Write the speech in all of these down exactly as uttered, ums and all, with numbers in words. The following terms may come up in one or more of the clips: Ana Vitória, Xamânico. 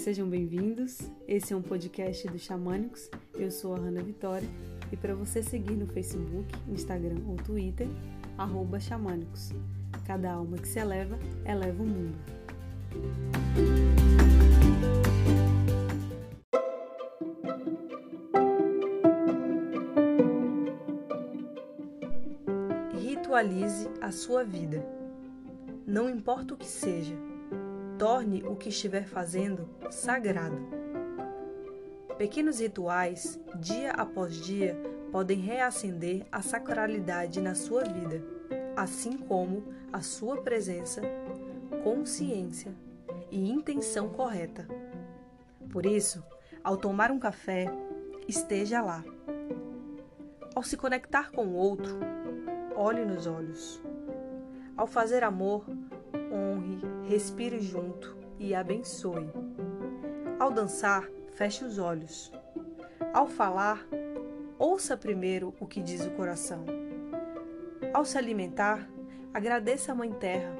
Sejam bem-vindos, esse é um podcast do Xamânicos, eu sou a Ana Vitória e para você seguir no Facebook, Instagram ou Twitter, arroba Xamânicos. Cada alma que se eleva, eleva o mundo. Ritualize a sua vida. Não importa o que seja, torne o que estiver fazendo sagrado. Pequenos rituais, dia após dia, podem reacender a sacralidade na sua vida, assim como a sua presença, consciência e intenção correta. Por isso, ao tomar um café, esteja lá. Ao se conectar com o outro, olhe nos olhos. Ao fazer amor, honre, respire junto e abençoe. Ao dançar, feche os olhos. Ao falar, ouça primeiro o que diz o coração. Ao se alimentar, agradeça a Mãe Terra.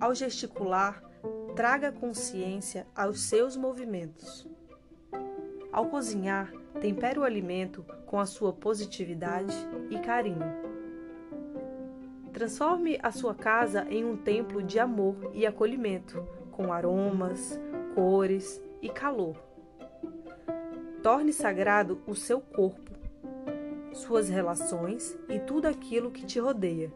Ao gesticular, traga consciência aos seus movimentos. Ao cozinhar, tempere o alimento com a sua positividade e carinho. Transforme a sua casa em um templo de amor e acolhimento, com aromas, cores e calor. Torne sagrado o seu corpo, suas relações e tudo aquilo que te rodeia.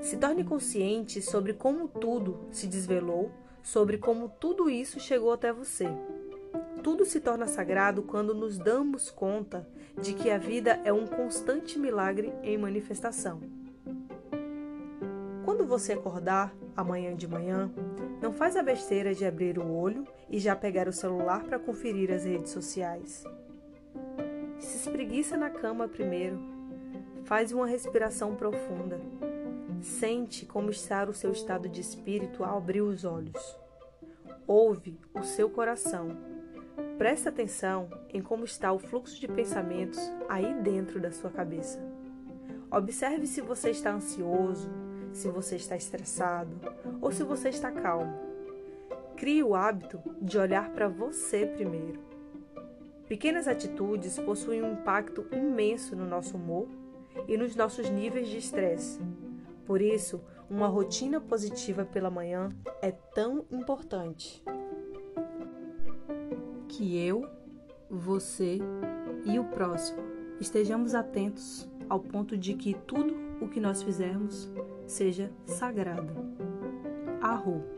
Se torne consciente sobre como tudo se desvelou, sobre como tudo isso chegou até você. Tudo se torna sagrado quando nos damos conta de que a vida é um constante milagre em manifestação. Quando você acordar amanhã de manhã, não faz a besteira de abrir o olho e já pegar o celular para conferir as redes sociais. Se espreguiça na cama primeiro, faz uma respiração profunda, sente como está o seu estado de espírito ao abrir os olhos, ouve o seu coração, presta atenção em como está o fluxo de pensamentos aí dentro da sua cabeça. Observe se você está ansioso, se você está estressado ou se você está calmo. Crie o hábito de olhar para você primeiro. Pequenas atitudes possuem um impacto imenso no nosso humor e nos nossos níveis de estresse. Por isso, uma rotina positiva pela manhã é tão importante. Que eu, você e o próximo estejamos atentos ao ponto de que tudo o que nós fizermos seja sagrado. Arro.